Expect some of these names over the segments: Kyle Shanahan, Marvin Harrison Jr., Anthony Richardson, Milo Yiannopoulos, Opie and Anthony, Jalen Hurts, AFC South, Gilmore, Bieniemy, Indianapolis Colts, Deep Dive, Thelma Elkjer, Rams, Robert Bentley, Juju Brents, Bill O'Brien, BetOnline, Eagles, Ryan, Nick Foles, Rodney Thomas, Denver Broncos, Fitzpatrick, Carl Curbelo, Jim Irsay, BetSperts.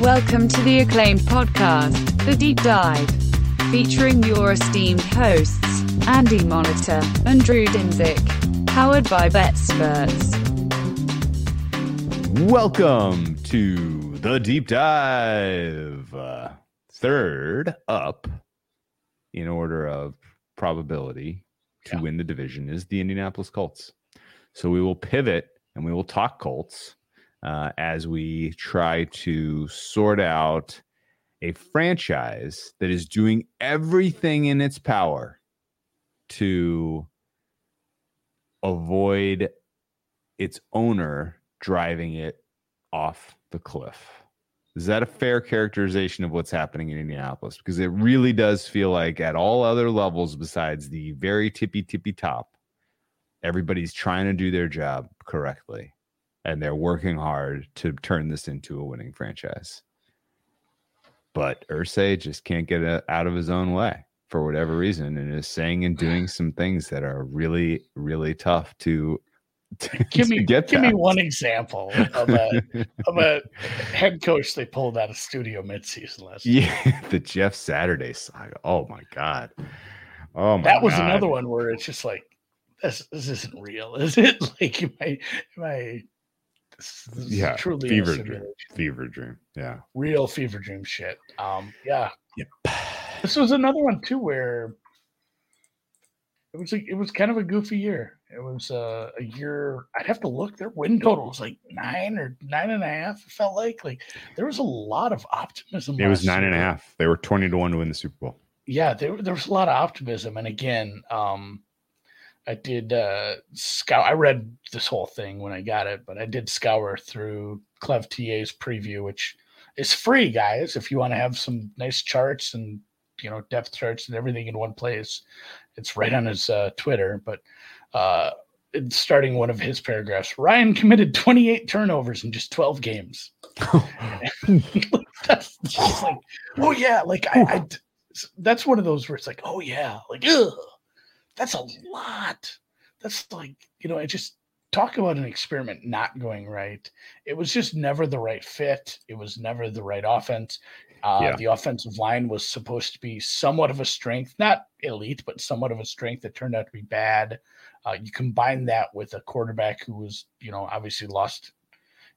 Welcome to the acclaimed podcast, The Deep Dive, featuring your esteemed hosts, Andy Monitor and Drew Dinzik, powered by BetSperts. Welcome to The Deep Dive, third up in order of probability to win the division is the Indianapolis Colts. So we will pivot and we will talk Colts as we try to sort out a franchise that is doing everything in its power to avoid its owner driving it off the cliff. Is that a fair characterization of what's happening in Indianapolis? Because it really does feel like at all other levels besides the very tippy top, everybody's trying to do their job correctly. And they're working hard to turn this into a winning franchise. But Irsay just can't get out of his own way for whatever reason. And is saying and doing some things that are really, really tough to give me one example of a head coach they pulled out of studio midseason last year. Yeah, the Jeff Saturday saga. Oh, my God. Oh, my God. That was another one where it's just like, this isn't real, is it? Like, am I This yeah, truly fever dream. Yeah, real fever dream shit. This was another one too where it was kind of a goofy year. It was a year I'd have to look. Their win total was like 9 or 9.5. It felt like there was a lot of optimism. It was 9.5. They were 20-1 to win the Super Bowl. Yeah, there was a lot of optimism, and again, I did scour. I read this whole thing when I got it, but I did scour through Clev TA's preview, which is free, guys. If you want to have some nice charts and depth charts and everything in one place, it's right on his Twitter. But starting one of his paragraphs, Ryan committed 28 turnovers in just 12 games. That's just like, oh yeah, like I. That's one of those where it's like, oh yeah, like ugh. That's a lot. That's like, I just talk about an experiment not going right. It was just never the right fit. It was never the right offense. The offensive line was supposed to be somewhat of a strength, not elite, but somewhat of a strength that turned out to be bad. You combine that with a quarterback who was, obviously lost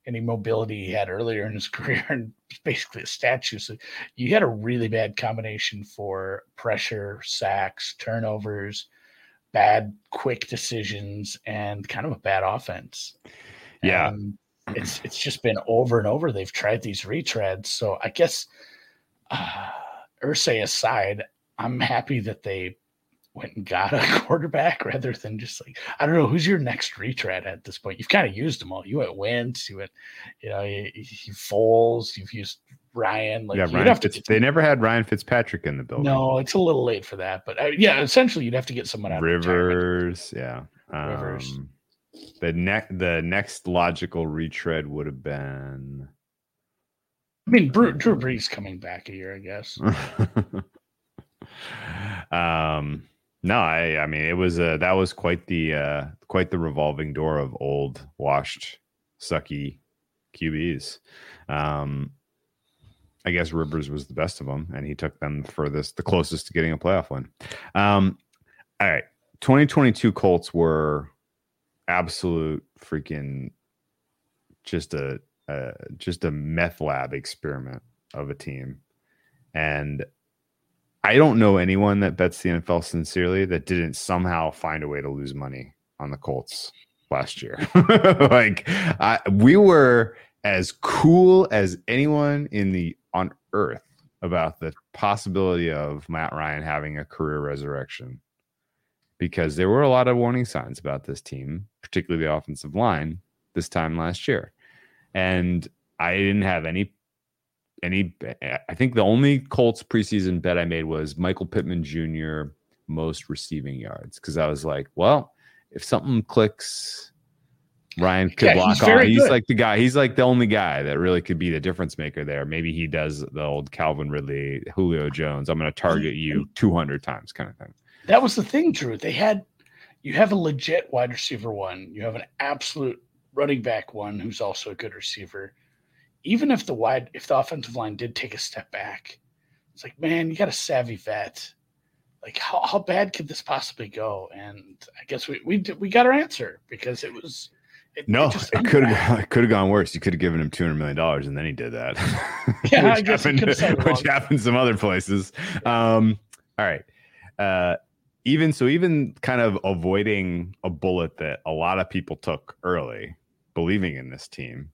any mobility he had earlier in his career and basically a statue. So you had a really bad combination for pressure, sacks, turnovers, bad quick decisions, and kind of a bad offense. Yeah. It's just been over and over. They've tried these retreads. So I guess Irsay aside, I'm happy that they went and got a quarterback rather than just like, I don't know, who's your next retread at this point? You've kind of used them all. You went Wentz, you went, you Foles, you've used Ryan. Like, yeah, they never had Ryan Fitzpatrick in the building. No, it's a little late for that. But essentially you'd have to get someone out Rivers, of retirement. Yeah. Rivers. The next logical retread would have been. I mean, Drew Brees coming back a year, I guess. No, I mean it was that was quite the revolving door of old, washed, sucky QBs. I guess Rivers was the best of them, and he took them the closest to getting a playoff win. All right, 2022 Colts were absolute freaking just a meth lab experiment of a team, and I don't know anyone that bets the NFL sincerely that didn't somehow find a way to lose money on the Colts last year. Like we were as cool as anyone on earth about the possibility of Matt Ryan having a career resurrection, because there were a lot of warning signs about this team, particularly the offensive line, this time last year. And I didn't have any. I think the only Colts preseason bet I made was Michael Pittman Jr. most receiving yards, because I was like, well, if something clicks, Ryan could block on. He's like the guy. He's like the only guy that really could be the difference maker there. Maybe he does the old Calvin Ridley, Julio Jones. I'm going to target you 200 times kind of thing. That was the thing, Drew. You have a legit wide receiver one. You have an absolute running back one who's also a good receiver. even if the offensive line did take a step back, it's like, man, you got a savvy vet. Like, how bad could this possibly go? And I guess we got our answer because it was. It could have gone worse. You could have given him $200 million, and then he did that. Yeah, which happened some other places. All right. Even kind of avoiding a bullet that a lot of people took early, believing in this team,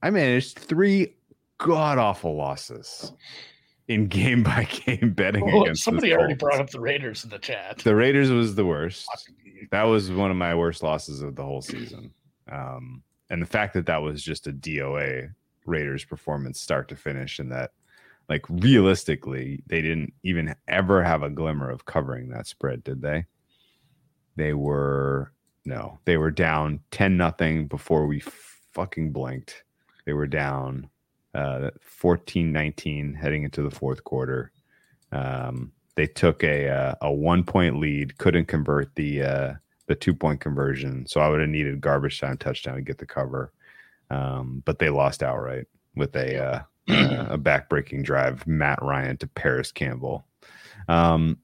I managed 3 god awful losses in game by game betting against. Somebody already brought up the Raiders in the chat. The Raiders was the worst. That was one of my worst losses of the whole season. And the fact that was just a DOA Raiders performance start to finish, and that, like, realistically, they didn't even ever have a glimmer of covering that spread, did they? They were down 10-0 before we fucking blinked. They were down 14-19 heading into the fourth quarter. They took a 1-point lead, couldn't convert the 2-point conversion. So I would have needed garbage time touchdown to get the cover. But they lost outright with a backbreaking drive, Matt Ryan to Paris Campbell. That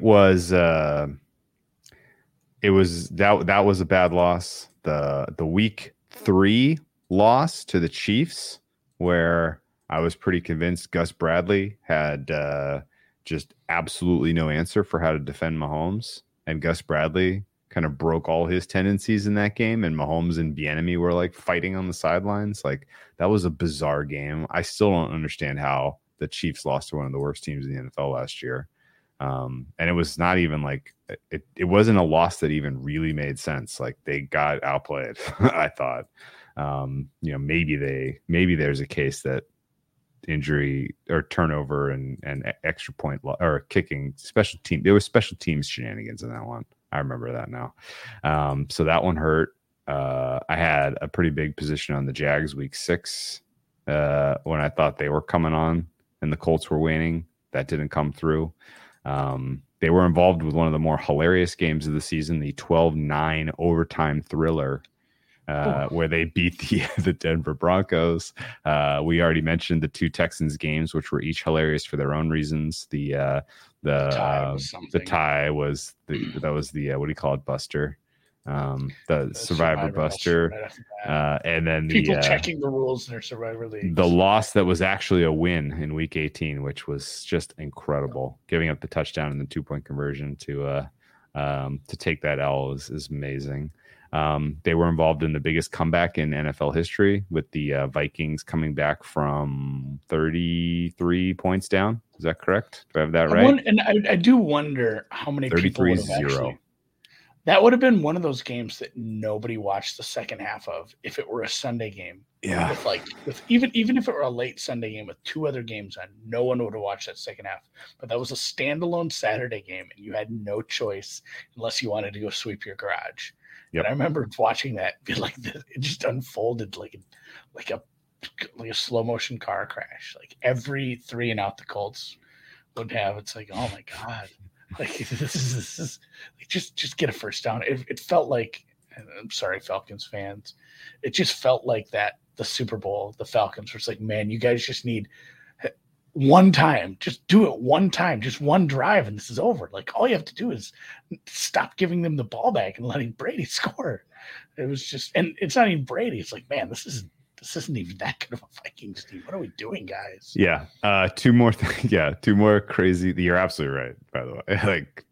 was a bad loss. The week 3 loss to the Chiefs, where I was pretty convinced Gus Bradley had just absolutely no answer for how to defend Mahomes. And Gus Bradley kind of broke all his tendencies in that game. And Mahomes and Bieniemy were, like, fighting on the sidelines. Like, that was a bizarre game. I still don't understand how the Chiefs lost to one of the worst teams in the NFL last year. And it was not even like it wasn't a loss that even really made sense. Like, they got outplayed, I thought. Maybe there's a case that injury or turnover and extra point or kicking special team. There were special teams shenanigans in that one. I remember that now. So that one hurt. I had a pretty big position on the Jags week 6 when I thought they were coming on and the Colts were waning. That didn't come through. They were involved with one of the more hilarious games of the season, the 12-9 overtime thriller. Where they beat the Denver Broncos. We already mentioned the 2 Texans games, which were each hilarious for their own reasons. The tie was the what do you call it, Buster? The Survivor Buster, and then people checking the rules in their Survivor League. The loss that was actually a win in Week 18, which was just incredible. Giving up the touchdown and the 2-point conversion to take that L is amazing. They were involved in the biggest comeback in NFL history with the Vikings coming back from 33 points down. Is that correct? Do I have that right? I do wonder how many people would have actually. That would have been one of those games that nobody watched the second half of if it were a Sunday game. Yeah. Even if it were a late Sunday game with 2 other games on, no one would have watched that second half. But that was a standalone Saturday game, and you had no choice unless you wanted to go sweep your garage. Yep. And I remember watching that, like, it just unfolded like a slow motion car crash. Like, every 3 and out the Colts would have. It's like, oh my God, like this is like, just get a first down. It felt like, and I'm sorry, Falcons fans, it just felt like that the Super Bowl, the Falcons were just like, man, you guys just need one time, just do it one time, just one drive, and this is over. Like, all you have to do is stop giving them the ball back and letting Brady score. It was just, and it's not even Brady. It's like, man, this isn't even that good of a Vikings team. What are we doing, guys? Yeah, 2 more. Two more crazy. You're absolutely right. By the way, like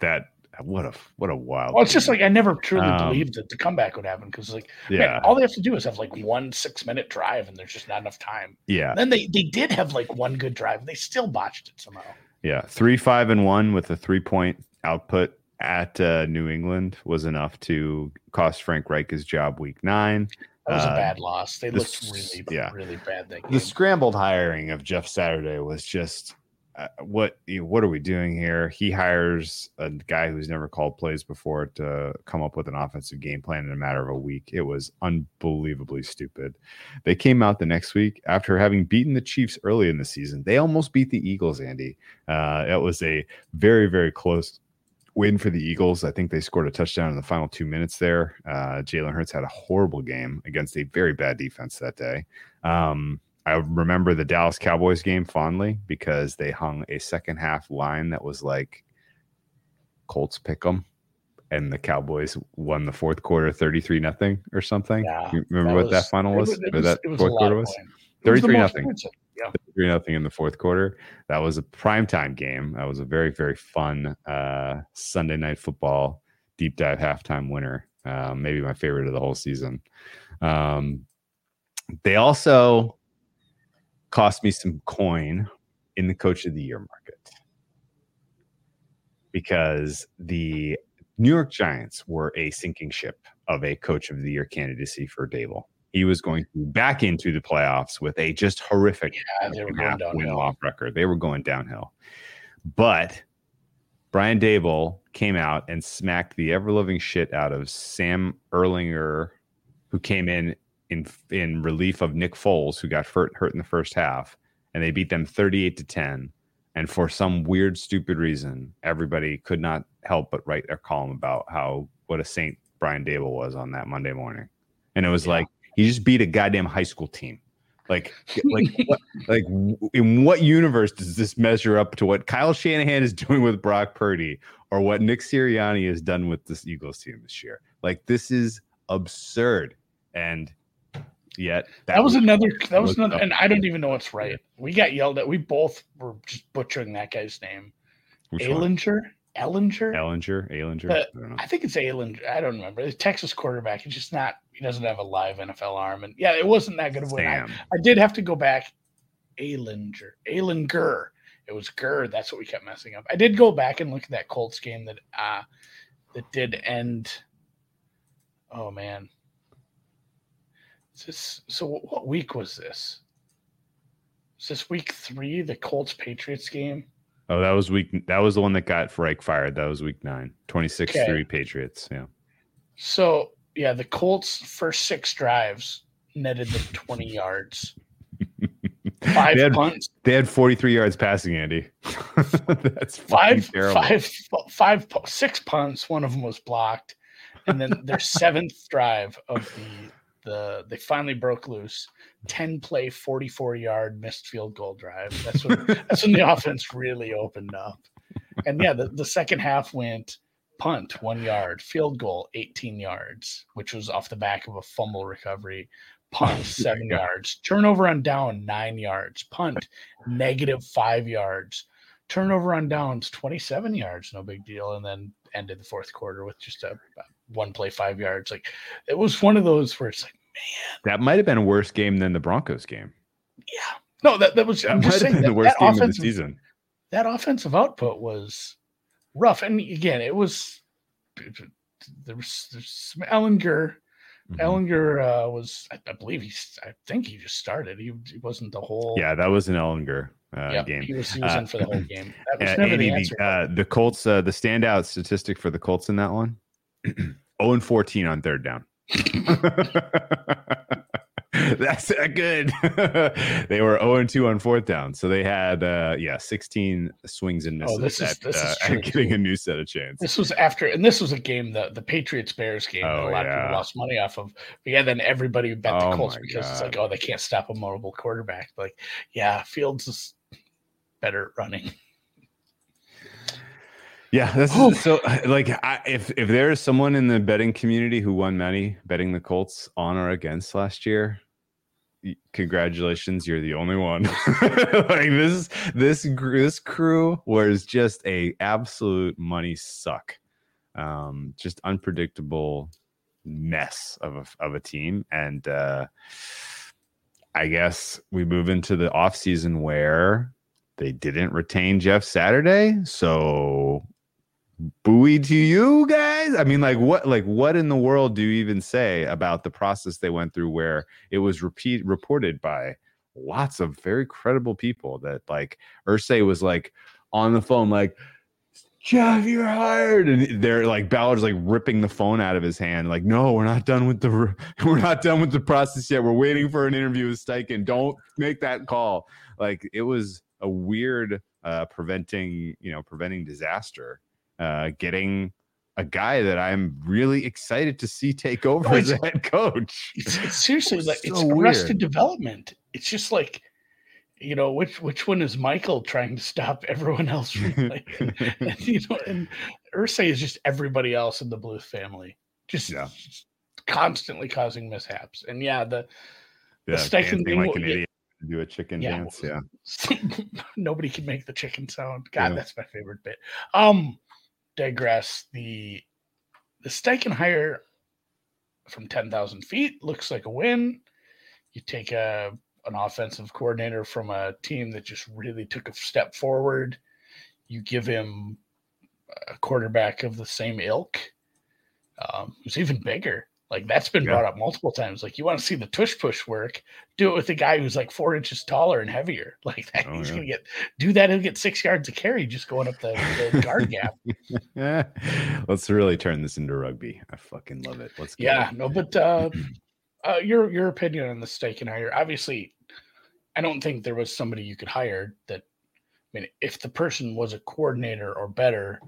that. What a wild. Well, it's just like I never truly believed that the comeback would happen because, like, man, all they have to do is have like one 6-minute drive, and there's just not enough time. Yeah. And then they did have like one good drive, and they still botched it somehow. Yeah, 3-5-1 with a 3-point output at New England was enough to cost Frank Reich his job week 9. That was a bad loss. They looked really bad that game. The scrambled hiring of Jeff Saturday was just. What are we doing here? He hires a guy who's never called plays before to come up with an offensive game plan in a matter of a week. It was unbelievably stupid. They came out the next week after having beaten the Chiefs early in the season. They almost beat the Eagles, Andy. It was a very, very close win for the Eagles. I think they scored a touchdown in the final 2 minutes there. Jalen Hurts had a horrible game against a very bad defense that day. I remember the Dallas Cowboys game fondly because they hung a second half line that was like Colts pick 'em, and the Cowboys won the fourth quarter 33-0 or something. Yeah, you remember what that final was? That fourth quarter was 33-0. 3-0 in the fourth quarter. That was a primetime game. That was a very, very fun Sunday night football deep dive halftime winner. Maybe my favorite of the whole season. They also cost me some coin in the Coach of the Year market because the New York Giants were a sinking ship of a Coach of the Year candidacy for Dable. He was going to back into the playoffs with a just horrific win-loss record. They were going downhill. But Brian Dable came out and smacked the ever-loving shit out of Sam Ehlinger, who came in relief of Nick Foles, who got hurt in the first half, and they beat them 38-10. And for some weird, stupid reason, everybody could not help but write a column about what a saint Brian Dable was on that Monday morning. And it was like, he just beat a goddamn high school team. Like in what universe does this measure up to what Kyle Shanahan is doing with Brock Purdy or what Nick Sirianni has done with this Eagles team this year? Like, this is absurd. And yet that was another, and I don't even know what's right. We got yelled at. We both were just butchering that guy's name. Ehlinger. I don't know. I think it's Ehlinger. I don't remember. The Texas quarterback. He's just not. He doesn't have a live NFL arm, and yeah, it wasn't that good of a win. I did have to go back. Ehlinger. It was Gurr. That's what we kept messing up. I did go back and look at that Colts game that did end. Oh man. So what week was this? Is this week 3? The Colts Patriots game. Oh, that was week. That was the one that got Reich fired. That was week 9, 26-3 Patriots. Yeah. So yeah, the Colts first 6 drives netted them 20 yards. 5 punts. They had 43 yards passing, Andy. That's 6 punts. One of them was blocked, and then their 7th drive of they finally broke loose. 10-play, 44-yard missed field goal drive. That's when the offense really opened up. And yeah, the second half went punt 1 yard, field goal 18 yards, which was off the back of a fumble recovery. Punt 7 yards, turnover on down 9 yards, punt -5 yards, turnover on downs 27 yards, no big deal. And then ended the fourth quarter with just a 1-play, 5 yards. Like, it was one of those where it's like, man, that might have been a worse game than the Broncos game. Yeah, no, that was that might have been the worst game of the season. That offensive output was rough, and again, it was there's some Ehlinger. Mm-hmm. Ehlinger was, I believe I think he just started. He wasn't the whole. Yeah, that was an Ehlinger game. He was in for the whole game. That was never Andy, the answer. The Colts, the standout statistic for the Colts in that one. 0-14 on third down. That's not good. They were 0-2 on fourth down, so they had 16 swings and misses. This is getting a new set of chains. This was after, and this was a game, the Patriots Bears game, that a lot of people lost money off of. But yeah, then everybody bet the Colts because it's like, they can't stop a mobile quarterback. Like, yeah, Fields is better at running. Yeah, that's so. Like, if there is someone in the betting community who won money betting the Colts on or against last year, congratulations, you're the only one. Like, this crew was just a absolute money suck, just unpredictable mess of a team, and I guess we move into the offseason where they didn't retain Jeff Saturday, so. Buoy to you guys. I mean, what in the world do you even say about the process they went through, where it was reported by lots of very credible people that Irsay was on the phone, Jeff, you're hired, and they're Ballard's ripping the phone out of his hand, no, we're not done with the process yet. We're waiting for an interview with Steichen. Don't make that call. It was a weird preventing disaster. getting a guy that I'm really excited to see take over as a head coach. It's seriously, it's arrested development. It's just like, you know, which one is Michael trying to stop everyone else from? Like, and, you know, and Irsay is just everybody else in the Bluth family, just constantly causing mishaps. And the Steichen thing, like an idiot, do a chicken dance. Yeah, nobody can make the chicken sound. God, that's my favorite bit. Digress. The Steichen hire from 10,000 feet looks like a win. You take an offensive coordinator from a team that just really took a step forward. You give him a quarterback of the same ilk, who's even bigger. Like, that's been brought up multiple times. Like, you want to see the tush-push work, do it with a guy who's like 4 inches taller and heavier. Like, that, he's going to do that. He'll get 6 yards of carry just going up the guard gap. Let's really turn this into rugby. I fucking love it. Let's go. Yeah, no, but your opinion on the Steichen hire. Obviously, I don't think there was somebody you could hire that, I mean, if the person was a coordinator or better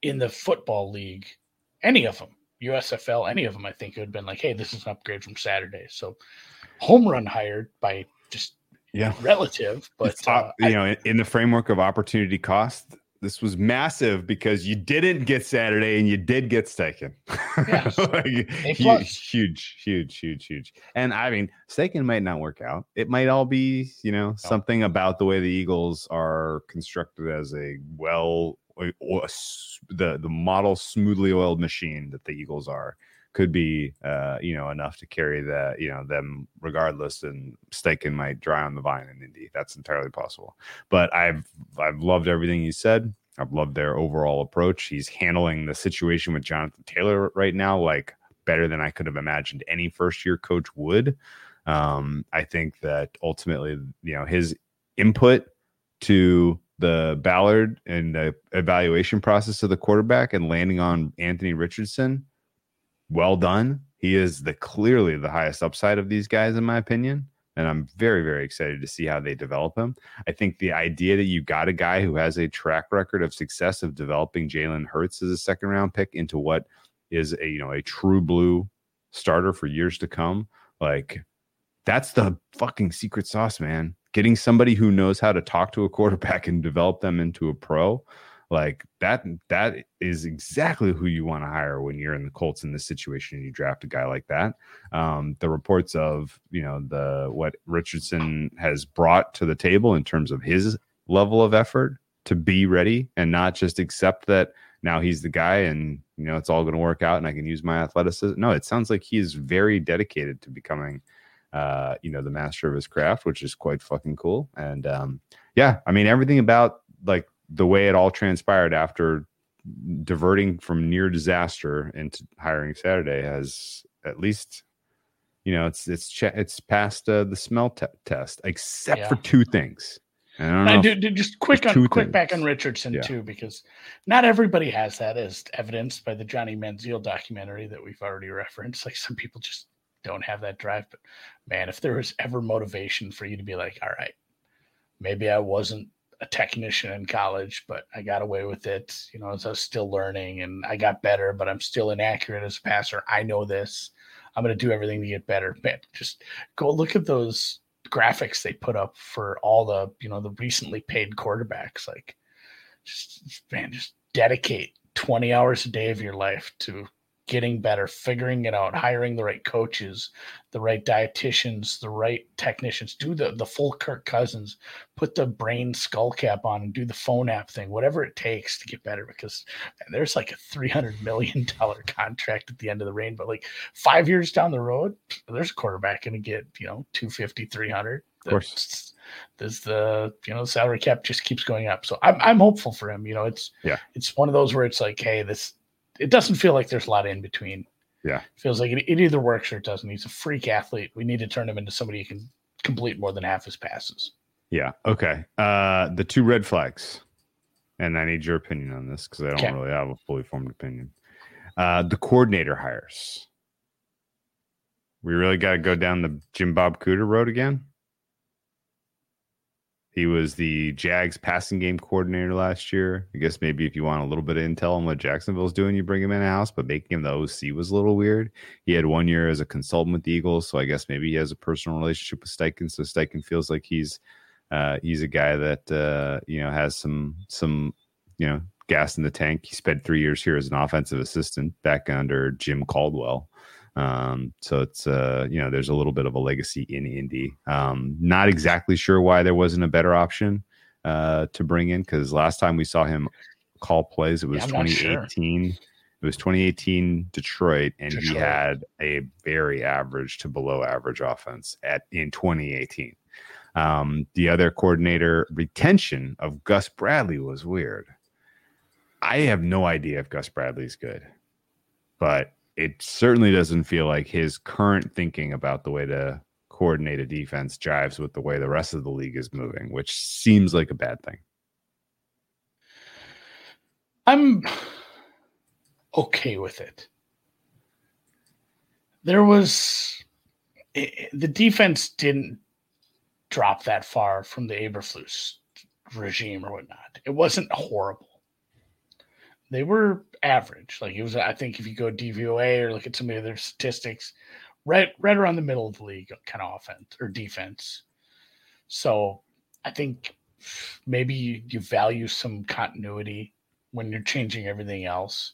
in the football league, any of them, USFL, any of them, I think it would have been like, hey, this is an upgrade from Saturday. So home run hired by just relative. But, in the framework of opportunity cost, this was massive because you didn't get Saturday and you did get Steichen. Yeah. Huge. And I mean, Steichen might not work out. It might all be, something about the way the Eagles are constructed as the model smoothly oiled machine that the Eagles are could be enough to carry that them regardless, and Steichen might dry on the vine in Indy. That's entirely possible. But I've loved everything you said. I've loved their overall approach. He's handling the situation with Jonathan Taylor right now like better than I could have imagined any first year coach would. I think that ultimately, his input to the Ballard and the evaluation process of the quarterback and landing on Anthony Richardson, well done. He is clearly the highest upside of these guys, in my opinion. And I'm very, very excited to see how they develop him. I think the idea that you've got a guy who has a track record of success of developing Jalen Hurts as a second round pick into what is a true blue starter for years to come. Like, that's the fucking secret sauce, man. Getting somebody who knows how to talk to a quarterback and develop them into a pro, like that is exactly who you want to hire when you're in the Colts in this situation and you draft a guy like that. The reports of, what Richardson has brought to the table in terms of his level of effort to be ready and not just accept that now he's the guy and, it's all going to work out and I can use my athleticism. No, it sounds like he is very dedicated to becoming the master of his craft, which is quite fucking cool. And I mean, everything about like the way it all transpired after diverting from near disaster into hiring Saturday has at least, it's passed the smell test, except for two things. And I do just quick back on Richardson too, because not everybody has that, as evidenced by the Johnny Manziel documentary that we've already referenced. Like, some people just don't have that drive, but man, if there was ever motivation for you to be like, all right, maybe I wasn't a technician in college, but I got away with it, as I was still learning and I got better, but I'm still inaccurate as a passer. I know this. I'm going to do everything to get better. Man, just go look at those graphics they put up for all the, the recently paid quarterbacks. Like, just dedicate 20 hours a day of your life to getting better, figuring it out, hiring the right coaches, the right dietitians, the right technicians, do the full Kirk Cousins, put the brain skull cap on and do the phone app thing, whatever it takes to get better, because there's like a $300 million contract at the end of the rainbow. Like, 5 years down the road, there's a quarterback going to get, 250, 300. Of course. There's the, salary cap just keeps going up. So I'm hopeful for him. It's one of those where it's like, hey, it doesn't feel like there's a lot in between. Yeah. It feels like it either works or it doesn't. He's a freak athlete. We need to turn him into somebody who can complete more than half his passes. Yeah. Okay. The two red flags, and I need your opinion on this because I don't really have a fully formed opinion. The coordinator hires. We really got to go down the Jim Bob Cooter road again. He was the Jags passing game coordinator last year. I guess maybe if you want a little bit of intel on what Jacksonville's doing, you bring him in-house, but making him the OC was a little weird. He had 1 year as a consultant with the Eagles, so I guess maybe he has a personal relationship with Steichen, so Steichen feels like he's a guy that has some gas in the tank. He spent 3 years here as an offensive assistant back under Jim Caldwell. So it's, there's a little bit of a legacy in Indy. Not exactly sure why there wasn't a better option to bring in, because last time we saw him call plays, it was 2018. Sure. It was 2018 Detroit, and Detroit. He had a very average to below average offense in 2018. The other coordinator retention of Gus Bradley was weird. I have no idea if Gus Bradley's good, but it certainly doesn't feel like his current thinking about the way to coordinate a defense jives with the way the rest of the league is moving, which seems like a bad thing. I'm okay with it. The defense didn't drop that far from the Eberflus regime or whatnot. It wasn't horrible. They were average. Like, it was, I think if you go DVOA or look at some of their statistics, right around the middle of the league kind of offense or defense. So I think maybe you value some continuity when you're changing everything else.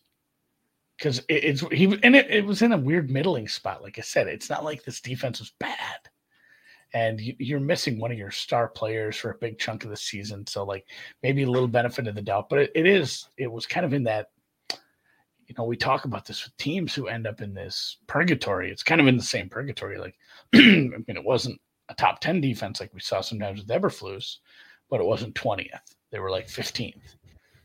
Because it was in a weird middling spot. Like I said, it's not like this defense was bad, and you're missing one of your star players for a big chunk of the season. So, like, maybe a little benefit of the doubt, but it was kind of in that, we talk about this with teams who end up in this purgatory. It's kind of in the same purgatory. Like, it wasn't a top 10 defense like we saw sometimes with Eberflus, but it wasn't 20th. They were like 15th.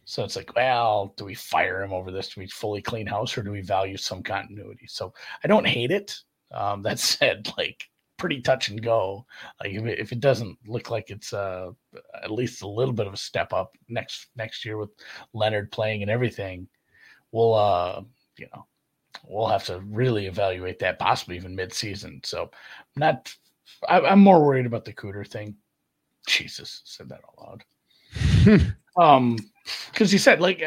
So it's like, well, do we fire him over this? Do we fully clean house, or do we value some continuity? So I don't hate it. That said, like, pretty touch and go. Like, if it doesn't look like it's at least a little bit of a step up next year with Leonard playing and everything, we'll have to really evaluate that, possibly even mid-season. So I'm more worried about the Cooter thing. Jesus, said that out loud. Because you said, like,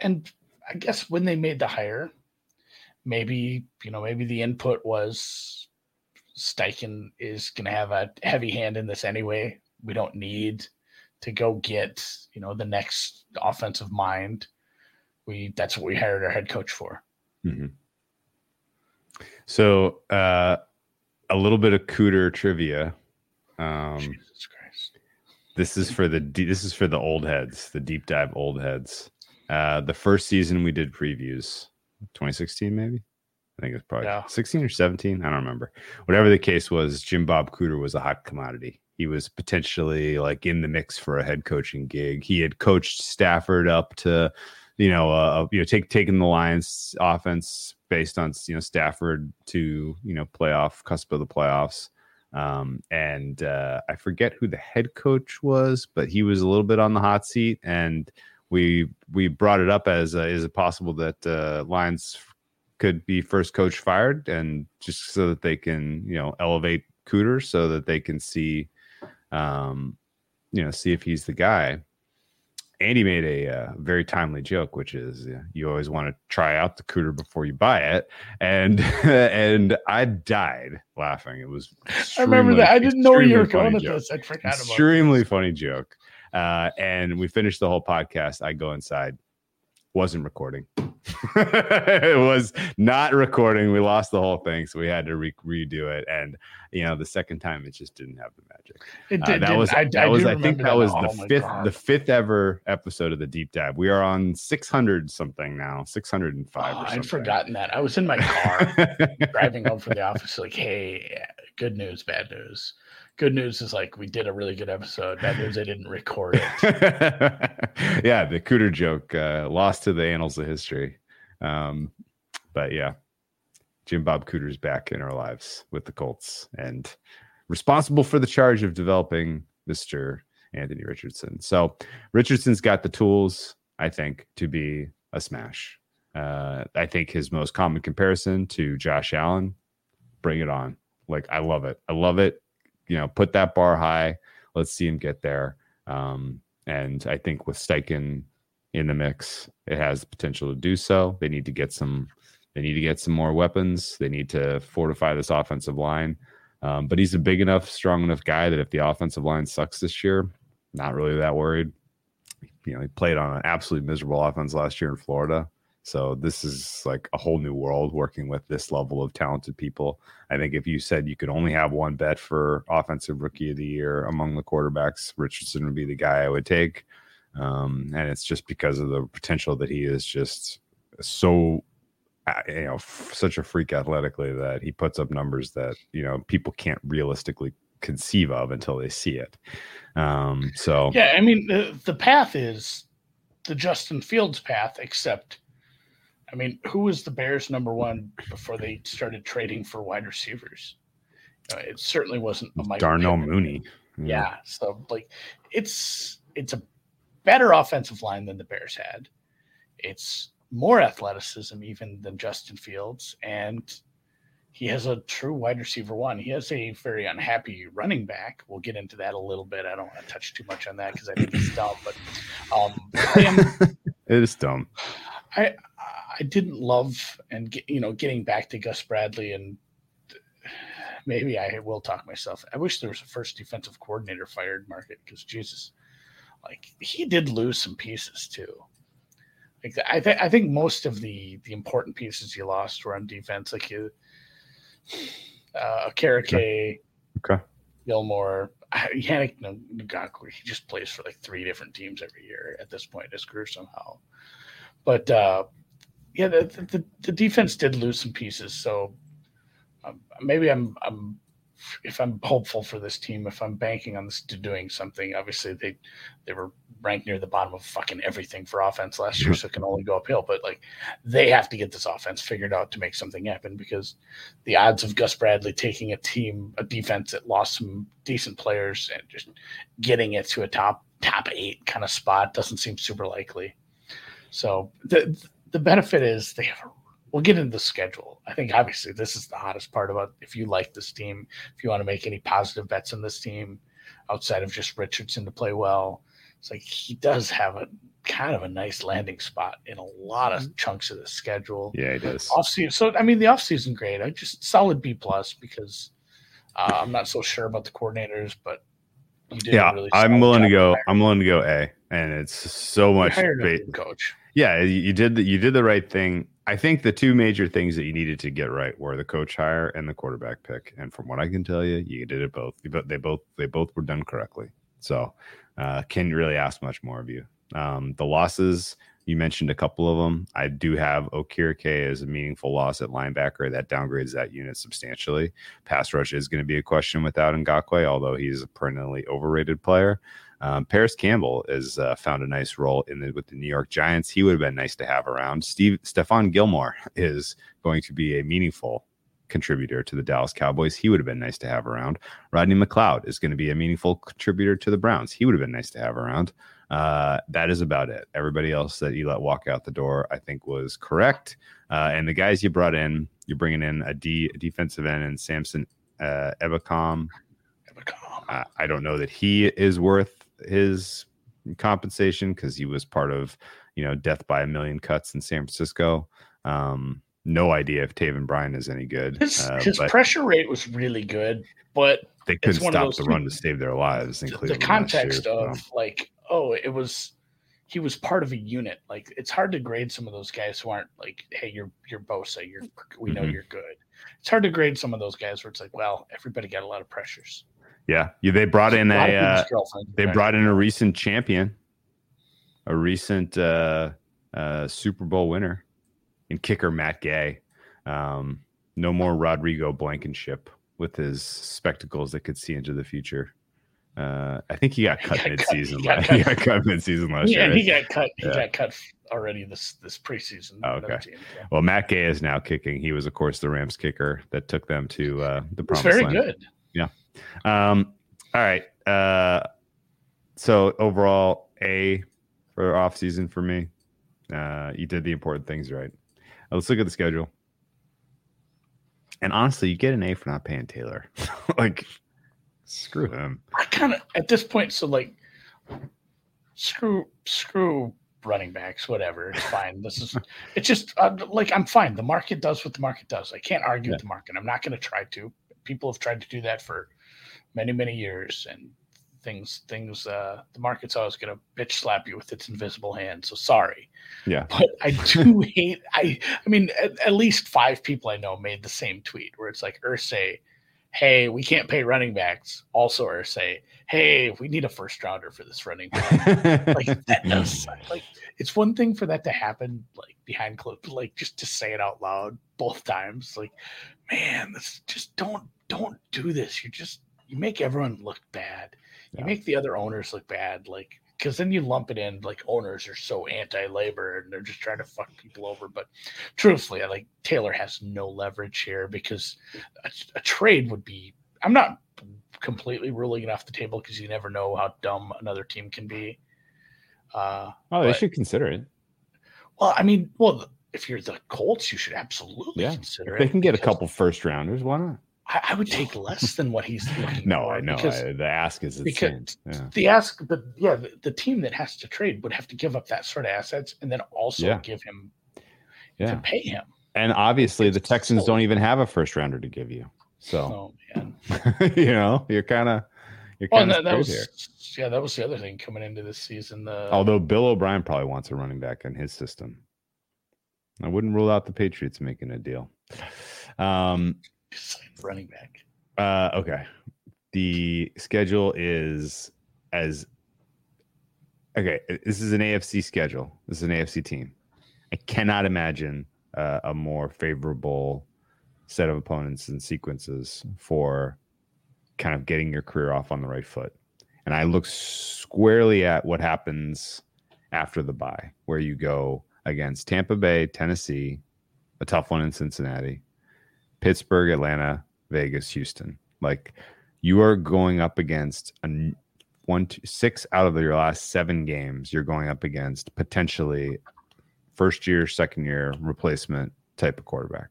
and I guess when they made the hire, maybe the input was, Steichen is going to have a heavy hand in this anyway. We don't need to go get, the next offensive mind. That's what we hired our head coach for. Mm-hmm. So a little bit of Cooter trivia. Jesus Christ! This is for the old heads, the deep dive old heads. The first season we did previews, 2016 maybe. I think it's probably 16 or 17. I don't remember. Whatever the case was, Jim Bob Cooter was a hot commodity. He was potentially like in the mix for a head coaching gig. He had coached Stafford up to, taking the Lions offense based on, Stafford to, cusp of the playoffs. And I forget who the head coach was, but he was a little bit on the hot seat. And we brought it up as, is it possible that Lions could be first coach fired, and just so that they can, elevate Cooter, so that they can see, see if he's the guy. Andy made a very timely joke, which is you always want to try out the Cooter before you buy it. And I died laughing. It was, I remember that. I didn't know where you were going with this. I forgot about it. Extremely funny joke. And we finished the whole podcast. I go inside. Wasn't recording. It was not recording. We lost the whole thing, so we had to redo it. And the second time, it just didn't have the magic. It did. I think that was the fifth ever episode of the deep dive. We are on 600 something now, 605. Or something. I'd forgotten that. I was in my car driving home from the office. Like, hey, good news, bad news. Good news is like we did a really good episode. Bad news, they didn't record it. Yeah, the Cooter joke lost to the annals of history. But yeah, Jim Bob Cooter's back in our lives with the Colts and responsible for the charge of developing Mr. Anthony Richardson. So Richardson's got the tools, I think, to be a smash. I think his most common comparison to Josh Allen, bring it on. Like, I love it. Put that bar high. Let's see him get there. And I think with Steichen in the mix, it has the potential to do so. They need to get some. They need to get some more weapons. They need to fortify this offensive line. But he's a big enough, strong enough guy that if the offensive line sucks this year, not really that worried. You know, he played on an absolutely miserable offense last year in Florida. So this is like a whole new world working with this level of talented people. I think if you said you could only have one bet for offensive rookie of the year among the quarterbacks, Richardson would be the guy I would take. And it's just because of the potential that he is just so, you know, such a freak athletically that he puts up numbers that, you know, people can't realistically conceive of until they see it. So, yeah, I mean, the path is the Justin Fields path, except, I mean, who was the Bears number one before they started trading for wide receivers? It certainly wasn't a Michael Darnell Pittman. Mooney. Yeah. So like it's a better offensive line than the Bears had. It's more athleticism even than Justin Fields. And he has a true wide receiver one. He has a very unhappy running back. We'll get into that a little bit. I don't want to touch too much on that because I think it's dumb, but it is dumb. I didn't love, and you know, getting back to Gus Bradley, and maybe I will talk myself. I wish there was a first defensive coordinator fired market because Jesus, like he did lose some pieces too. Like I think most of the important pieces he lost were on defense. Like you, Karake, okay, Gilmore, Yannick Ngakoue. He just plays for like three different teams every year at this point in his career somehow, but. Yeah, the defense did lose some pieces, so maybe I'm if I'm hopeful for this team, if I'm banking on this to doing something. Obviously, they were ranked near the bottom of fucking everything for offense last year, so it can only go uphill. But like, they have to get this offense figured out to make something happen because the odds of Gus Bradley taking a defense that lost some decent players and just getting it to a top eight kind of spot doesn't seem super likely. So The benefit is they have. We'll get into the schedule. I think obviously this is the hottest part about if you like this team, if you want to make any positive bets on this team, outside of just Richardson to play well. It's like he does have a kind of a nice landing spot in a lot of chunks of the schedule. Yeah, he does. Offseason. So I mean, the offseason grade, I just solid B+ because I'm not so sure about the coordinators, but you did. Yeah, really I'm willing to go A, and it's so much. Coach. Yeah, you did the right thing. I think the two major things that you needed to get right were the coach hire and the quarterback pick. And from what I can tell you, you did it both. They both were done correctly. So can't really ask much more of you. The losses, you mentioned a couple of them. I do have Okirike as a meaningful loss at linebacker. That downgrades that unit substantially. Pass rush is going to be a question without Ngakoue, although he's a perennially overrated player. Paris Campbell has found a nice role with the New York Giants. He would have been nice to have around. Stephon Gilmore is going to be a meaningful contributor to the Dallas Cowboys. He would have been nice to have around. Rodney McLeod is going to be a meaningful contributor to the Browns. He would have been nice to have around. That is about it. Everybody else that you let walk out the door, I think, was correct. And the guys you brought in, you're bringing in a defensive end and Samson Ebicom. I don't know that he is worth his compensation because he was part of, you know, death by a million cuts in San Francisco. No idea if Taven Bryan is any good. His pressure rate was really good, but they couldn't stop the run to save their lives. The context of like, he was part of a unit. Like, it's hard to grade some of those guys who aren't like, hey, you're Bosa, we know you're good. It's hard to grade some of those guys where it's like, well, everybody got a lot of pressures. Yeah, they brought in a recent champion, a recent Super Bowl winner, and kicker Matt Gay. No more Rodrigo Blankenship with his spectacles that could see into the future. I think he got cut midseason last year. Yeah, he got cut. He got cut already this preseason. Oh, okay. Team, yeah. Well, Matt Gay is now kicking. He was, of course, the Rams kicker that took them to the promised land. Very good. Yeah. All right. So overall, A for off season for me. You did the important things right. Let's look at the schedule. And honestly, you get an A for not paying Taylor. Like, screw him. I kind of at this point. So like, Screw running backs, whatever. It's fine. I'm fine. The market does what the market does. I can't argue with the market. I'm not going to try to. People have tried to do that for many, many years, and things the market's always going to bitch slap you with its invisible hand. So sorry. Yeah. But I do hate, I mean, at least five people I know made the same tweet where it's like, Irsay, hey, we can't pay running backs. Also, or say, hey, we need a first rounder for this running back. Like that does. Like it's one thing for that to happen, like behind closed, like just to say it out loud both times. Like, man, this just don't do this. You make everyone look bad. You make the other owners look bad. Like because then you lump it in like owners are so anti-labor and they're just trying to fuck people over. But truthfully, I like Taylor has no leverage here because a trade would be, I'm not completely ruling it off the table because you never know how dumb another team can be. They should consider it. Well, I mean, if you're the Colts, you should absolutely consider it. They can get a couple first rounders. Why not? I would take less than what he's looking for. No, the ask is insane. The ask, but yeah, the team that has to trade would have to give up that sort of assets and then also give him to pay him. And obviously, the Texans don't even have a first rounder to give you. So, you know, you're kind of here. Yeah, that was the other thing coming into this season. Although Bill O'Brien probably wants a running back in his system, I wouldn't rule out the Patriots making a deal. Running back. Okay. The schedule is this is an AFC schedule. This is an AFC team. I cannot imagine a more favorable set of opponents and sequences for kind of getting your career off on the right foot. And I look squarely at what happens after the bye, where you go against Tampa Bay, Tennessee, a tough one in Cincinnati, Pittsburgh, Atlanta, Vegas, Houston. Like you are going up against 6 out of your last 7 games. You're going up against potentially first year, second year replacement type of quarterback.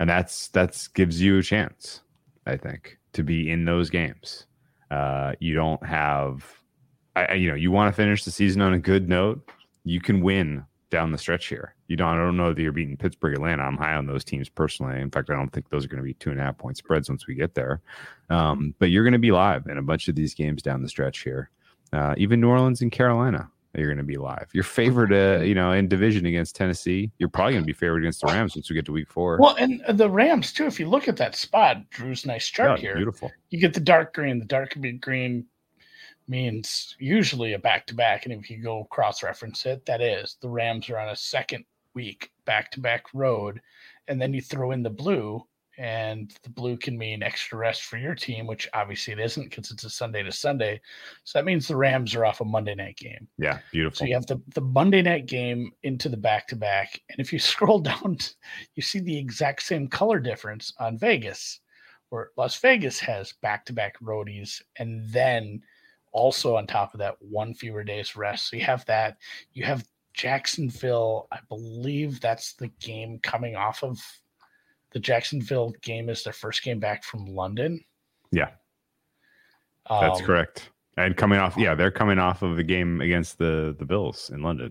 And that's gives you a chance, I think, to be in those games. You don't have, you want to finish the season on a good note. You can win down the stretch here. I don't know that you're beating Pittsburgh, Atlanta. I'm high on those teams personally. In fact, I don't think those are going to be 2.5 point spreads once we get there. But you're going to be live in a bunch of these games down the stretch here. Even New Orleans and Carolina, you're going to be live. You're favored, in division against Tennessee. You're probably going to be favored against the Rams once we get to week 4. Well, and the Rams too. If you look at that spot, Drew's nice chart here. Beautiful. You get the dark green. The dark green means usually a back-to-back, and if you go cross-reference it, that is the Rams are on a second week back-to-back road, and then you throw in the blue, and the blue can mean extra rest for your team, which obviously it isn't because it's a Sunday to Sunday, so that means the Rams are off a Monday night game. Yeah, beautiful. So you have the Monday night game into the back-to-back, and if you scroll down, you see the exact same color difference on Vegas, where Las Vegas has back-to-back roadies, and then also on top of that, one fewer day's rest. So you have that. You have Jacksonville. I believe that's the game coming off of the Jacksonville game is their first game back from London. Yeah, that's correct. And they're coming off of the game against the Bills in London.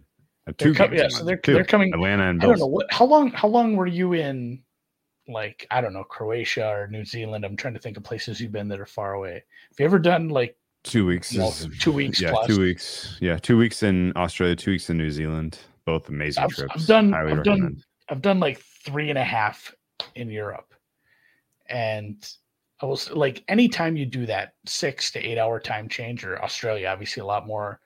They're coming Atlanta and Bills. I don't know how long were you in? Like I don't know, Croatia or New Zealand. I'm trying to think of places you've been that are far away. Have you ever done 2 weeks. 2 weeks. Yeah, plus. 2 weeks. Yeah, 2 weeks in Australia, 2 weeks in New Zealand. Both amazing trips. I've done 3.5 in Europe, and I was like, anytime you do that 6 to 8 hour time change, or Australia, obviously a lot more.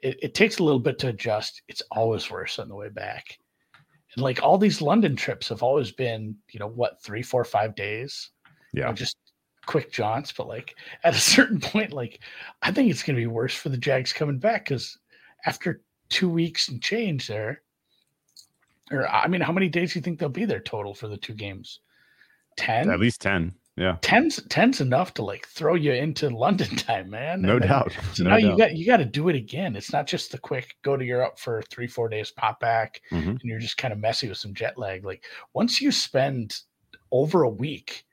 It takes a little bit to adjust. It's always worse on the way back, and all these London trips have always been, 3, 4, 5 days. Yeah, just quick jaunts, but at a certain point, I think it's going to be worse for the Jags coming back because after 2 weeks and change there, how many days do you think they'll be there total for the two games? 10? At least 10. Yeah. 10's enough to throw you into London time, man. No doubt. So now you got to do it again. It's not just the quick go to Europe for 3-4 days, pop back, and you're just kind of messy with some jet lag. Once you spend over a week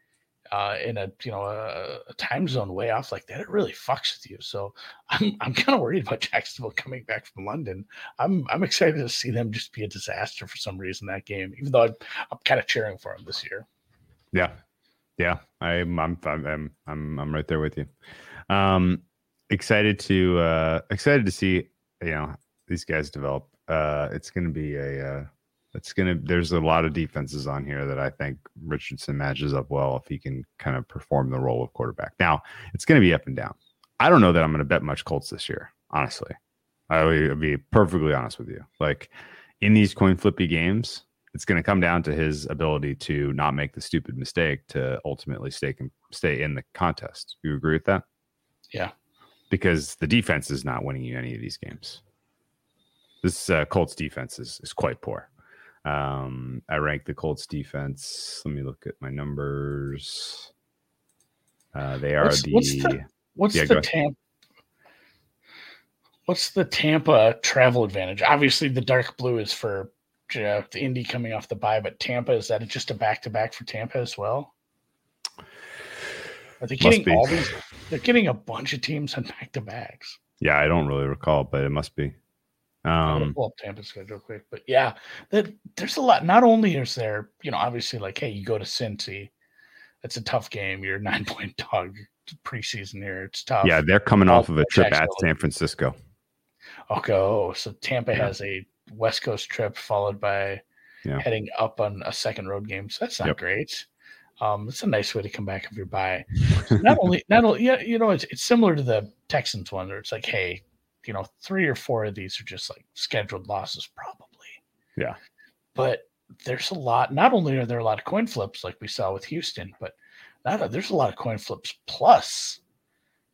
in a, you know, a time zone way off like that, it really fucks with you. So I'm kind of worried about Jacksonville coming back from London. I'm excited to see them just be a disaster for some reason that game, even though I'm kind of cheering for them this year. Yeah. Yeah. I'm right there with you. Excited to see, you know, these guys develop. There's a lot of defenses on here that I think Richardson matches up well if he can kind of perform the role of quarterback. Now, it's going to be up and down. I don't know that I'm going to bet much Colts this year, honestly. I'll be perfectly honest with you. Like, in these coin flippy games, it's going to come down to his ability to not make the stupid mistake to ultimately stay in the contest. You agree with that? Yeah. Because the defense is not winning you any of these games. This Colts defense is quite poor. I rank the Colts defense. Let me look at my numbers. They are What's the Tampa travel advantage? Obviously, the dark blue is for, you know, the Indy coming off the bye, but Tampa, is that just a back-to-back for Tampa as well? Are they getting all these? They're getting a bunch of teams on back-to-backs. Yeah, I don't really recall, but it must be. Well, Tampa's schedule quick, but yeah, there's a lot. Not only is there, you know, obviously, like, hey, you go to Cincy, it's a tough game. You're a 9-point dog preseason here. It's tough. Yeah, they're coming off of a trip at San Francisco. Okay, so Tampa has a West Coast trip followed by heading up on a second road game. So that's not great. It's a nice way to come back if you're bye. So not only, yeah, you know, it's similar to the Texans one where it's like, hey, you know, 3 or 4 of these are just like scheduled losses, probably. Yeah. But there's a lot. Not only are there a lot of coin flips like we saw with Houston, but there's a lot of coin flips. Plus,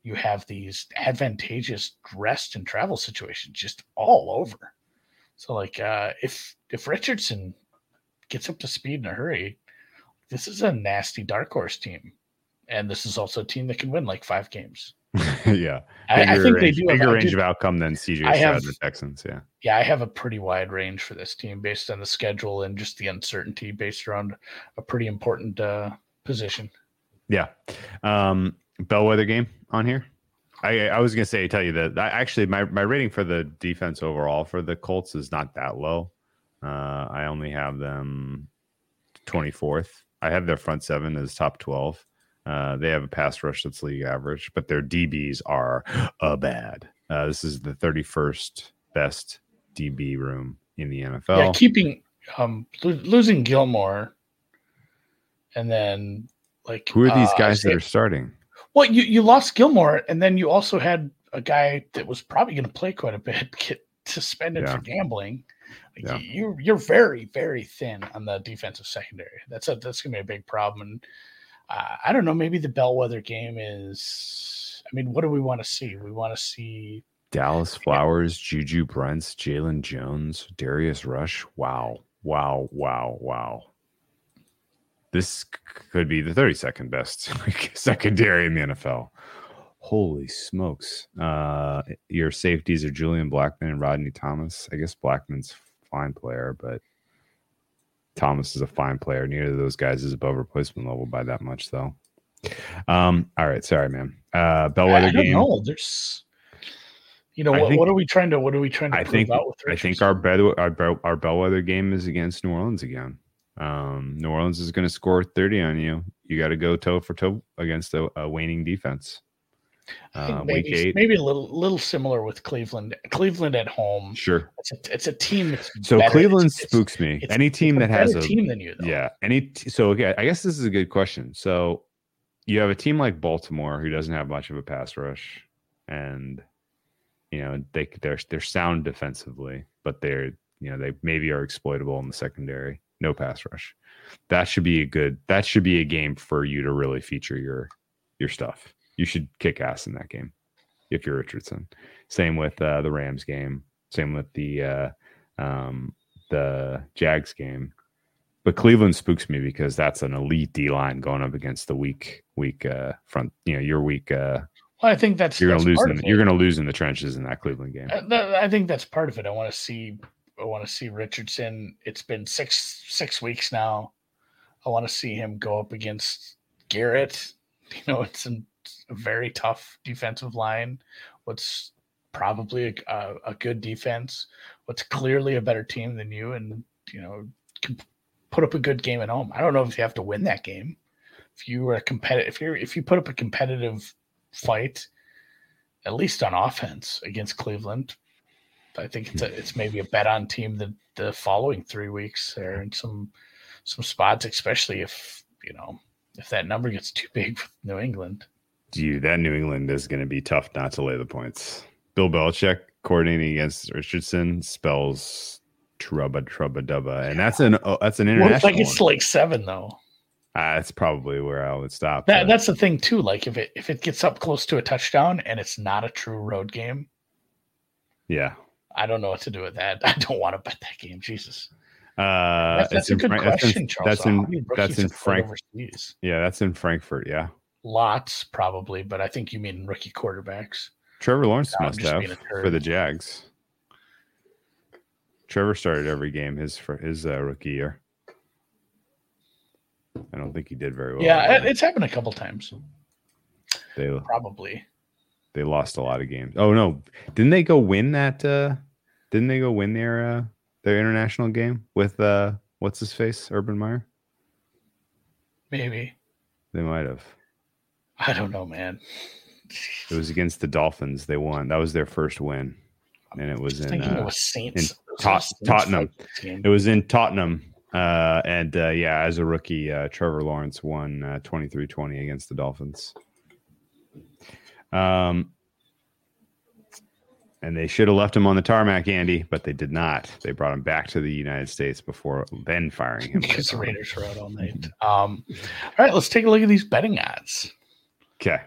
you have these advantageous rest and travel situations just all over. So, like, if Richardson gets up to speed in a hurry, this is a nasty dark horse team. And this is also a team that can win like 5 games. Yeah, I think they do a bigger range of outcome than CJ Stroud and the Texans. Yeah, yeah, I have a pretty wide range for this team based on the schedule and just the uncertainty based around a pretty important position. Yeah, bellwether game on here. I was gonna tell you that I actually my rating for the defense overall for the Colts is not that low. I only have them 24th. I have their front seven as top 12. They have a pass rush that's league average, but their DBs are bad. This is the 31st best DB room in the NFL. Yeah, keeping losing Gilmore, and then like who are these guys that are starting? Well, you lost Gilmore, and then you also had a guy that was probably going to play quite a bit get suspended for gambling. Like, you're very, very thin on the defensive secondary. That's going to be a big problem. And, I don't know. Maybe the bellwether game is. I mean, what do we want to see? We want to see Dallas Flowers, Juju Brents, Jalen Jones, Darius Rush. Wow! This could be the 32nd best secondary in the NFL. Holy smokes! Your safeties are Julian Blackmon and Rodney Thomas. I guess Blackmon's a fine player, but Thomas is a fine player. Neither of those guys is above replacement level by that much, though. All right, sorry, man. Bellwether game. I don't know. There's, you know, what are we trying to? What are we trying to prove out with Richardson? I think our bellwether game is against New Orleans again. New Orleans is going to score 30 on you. You got to go toe for toe against a waning defense. Maybe a little similar with Cleveland. Cleveland at home, sure. It's a team that's so better. Cleveland spooks me. Any team that has a team than you, though. Yeah. Okay, I guess this is a good question. So you have a team like Baltimore who doesn't have much of a pass rush, and you know they're sound defensively, but they maybe are exploitable in the secondary. No pass rush. That should be a game for you to really feature your stuff. You should kick ass in that game if you're Richardson. Same with the Rams game. Same with the Jags game. But Cleveland spooks me because that's an elite D-line going up against the weak front. You know, your weak. Well, I think that's you're going to lose in the trenches in that Cleveland game. I think that's part of it. I want to see Richardson. It's been six weeks now. I want to see him go up against Garrett, you know, it's a very tough defensive line. What's probably a good defense, what's clearly a better team than you, and, you know, can put up a good game at home. I don't know if you have to win that game. If you were if you put up a competitive fight, at least on offense against Cleveland, I think it's maybe a bet on team the following 3 weeks there in some spots, especially if that number gets too big with New England. Dude, that New England is going to be tough not to lay the points. Bill Belichick coordinating against Richardson spells trouba, and that's an international. Well, it's like 7 though. That's probably where I would stop. That's the thing too. Like if it gets up close to a touchdown and it's not a true road game, yeah, I don't know what to do with that. I don't want to bet that game. Jesus. That's a good question, Charles. That's in Frankfurt. Yeah, that's in Frankfurt. Yeah. Lots probably, but I think you mean rookie quarterbacks. Trevor Lawrence must have for the Jags. Trevor started every game his rookie year. I don't think he did very well. Yeah, it's happened a couple times. They lost a lot of games. Oh no, didn't they go win that? Didn't they go win their international game with what's his face, Urban Meyer? Maybe they might have. I don't know, man. It was against the Dolphins. They won. That was their first win, and it was Tottenham. It was in Tottenham. As a rookie, Trevor Lawrence won 23-20 against the Dolphins. And they should have left him on the tarmac, Andy, but they did not. They brought him back to the United States before then firing him. Because the Raiders were out all night. All right, let's take a look at these betting odds. Okay.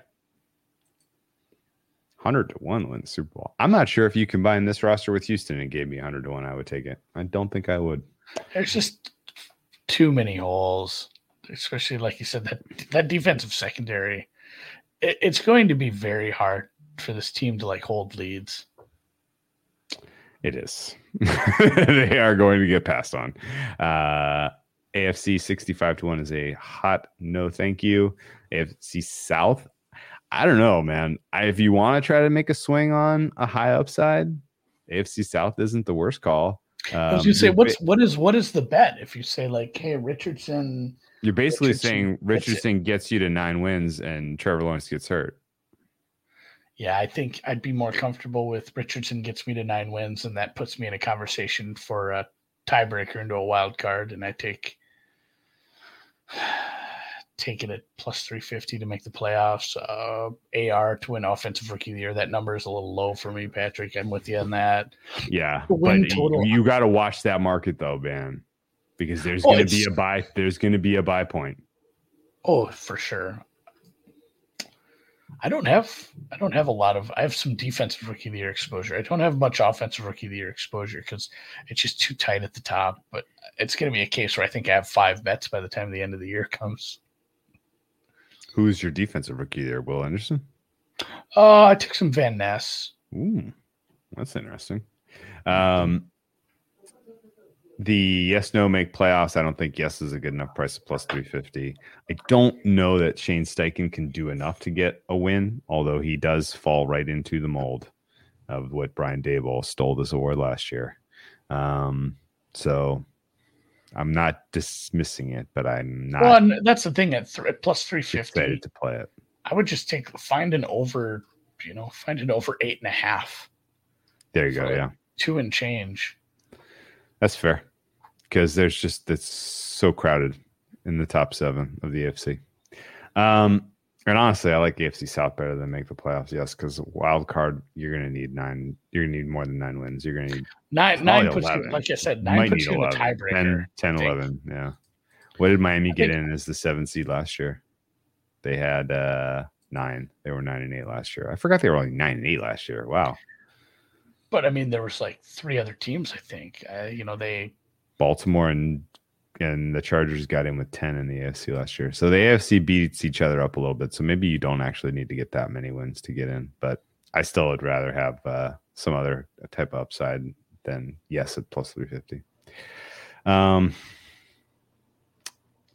100-1 win the Super Bowl. I'm not sure if you combine this roster with Houston and gave me 100-1, I would take it. I don't think I would. There's just too many holes, especially like you said, that defensive secondary. It's going to be very hard for this team to like hold leads. It is. They are going to get passed on. AFC 65-1 is a hot no thank you. AFC South, I don't know, man. If you want to try to make a swing on a high upside, AFC South isn't the worst call. As you say, what is the bet? If you say like, hey, Richardson, you're basically saying Richardson gets you to 9 wins and Trevor Lawrence gets hurt. Yeah, I think I'd be more comfortable with Richardson gets me to 9 wins, and that puts me in a conversation for a tiebreaker into a wild card, and I take it at +350 to make the playoffs. AR to win offensive rookie of the year. That number is a little low for me, Patrick. I'm with you on that. Yeah, but total. You got to watch that market though, man, because there's going to be a buy. There's going to be a buy point. Oh, for sure. I don't have a lot of. I have some defensive rookie of the year exposure. I don't have much offensive rookie of the year exposure because it's just too tight at the top. But it's going to be a case where I think I have 5 bets by the time the end of the year comes. Who's your defensive rookie there, Will Anderson? I took some Van Ness. Ooh, that's interesting. The yes-no make playoffs, I don't think yes is a good enough price of +350. I don't know that Shane Steichen can do enough to get a win, although he does fall right into the mold of what Brian Dable stole this award last year. So... I'm not dismissing it, but I'm not. Well, and that's the thing at +350. Excited to play it. I would just find an over, find an over 8.5. There you go. Yeah. 2 and change. That's fair. Because it's so crowded in the top 7 of the AFC. And honestly, I like AFC South better than make the playoffs. Yes, because wild card, you're going to need 9. You're going to need more than 9 wins. You're going to need 9 puts you, like I said, 9 puts you in a tiebreaker. 10, 11, yeah. What did Miami get in as the 7th seed last year? They had 9. They were 9-8 last year. I forgot they were only 9-8 last year. Wow. But, I mean, there was like 3 other teams, I think. Baltimore and the Chargers got in with 10 in the AFC last year. So the AFC beats each other up a little bit. So maybe you don't actually need to get that many wins to get in. But I still would rather have some other type of upside than yes at +350.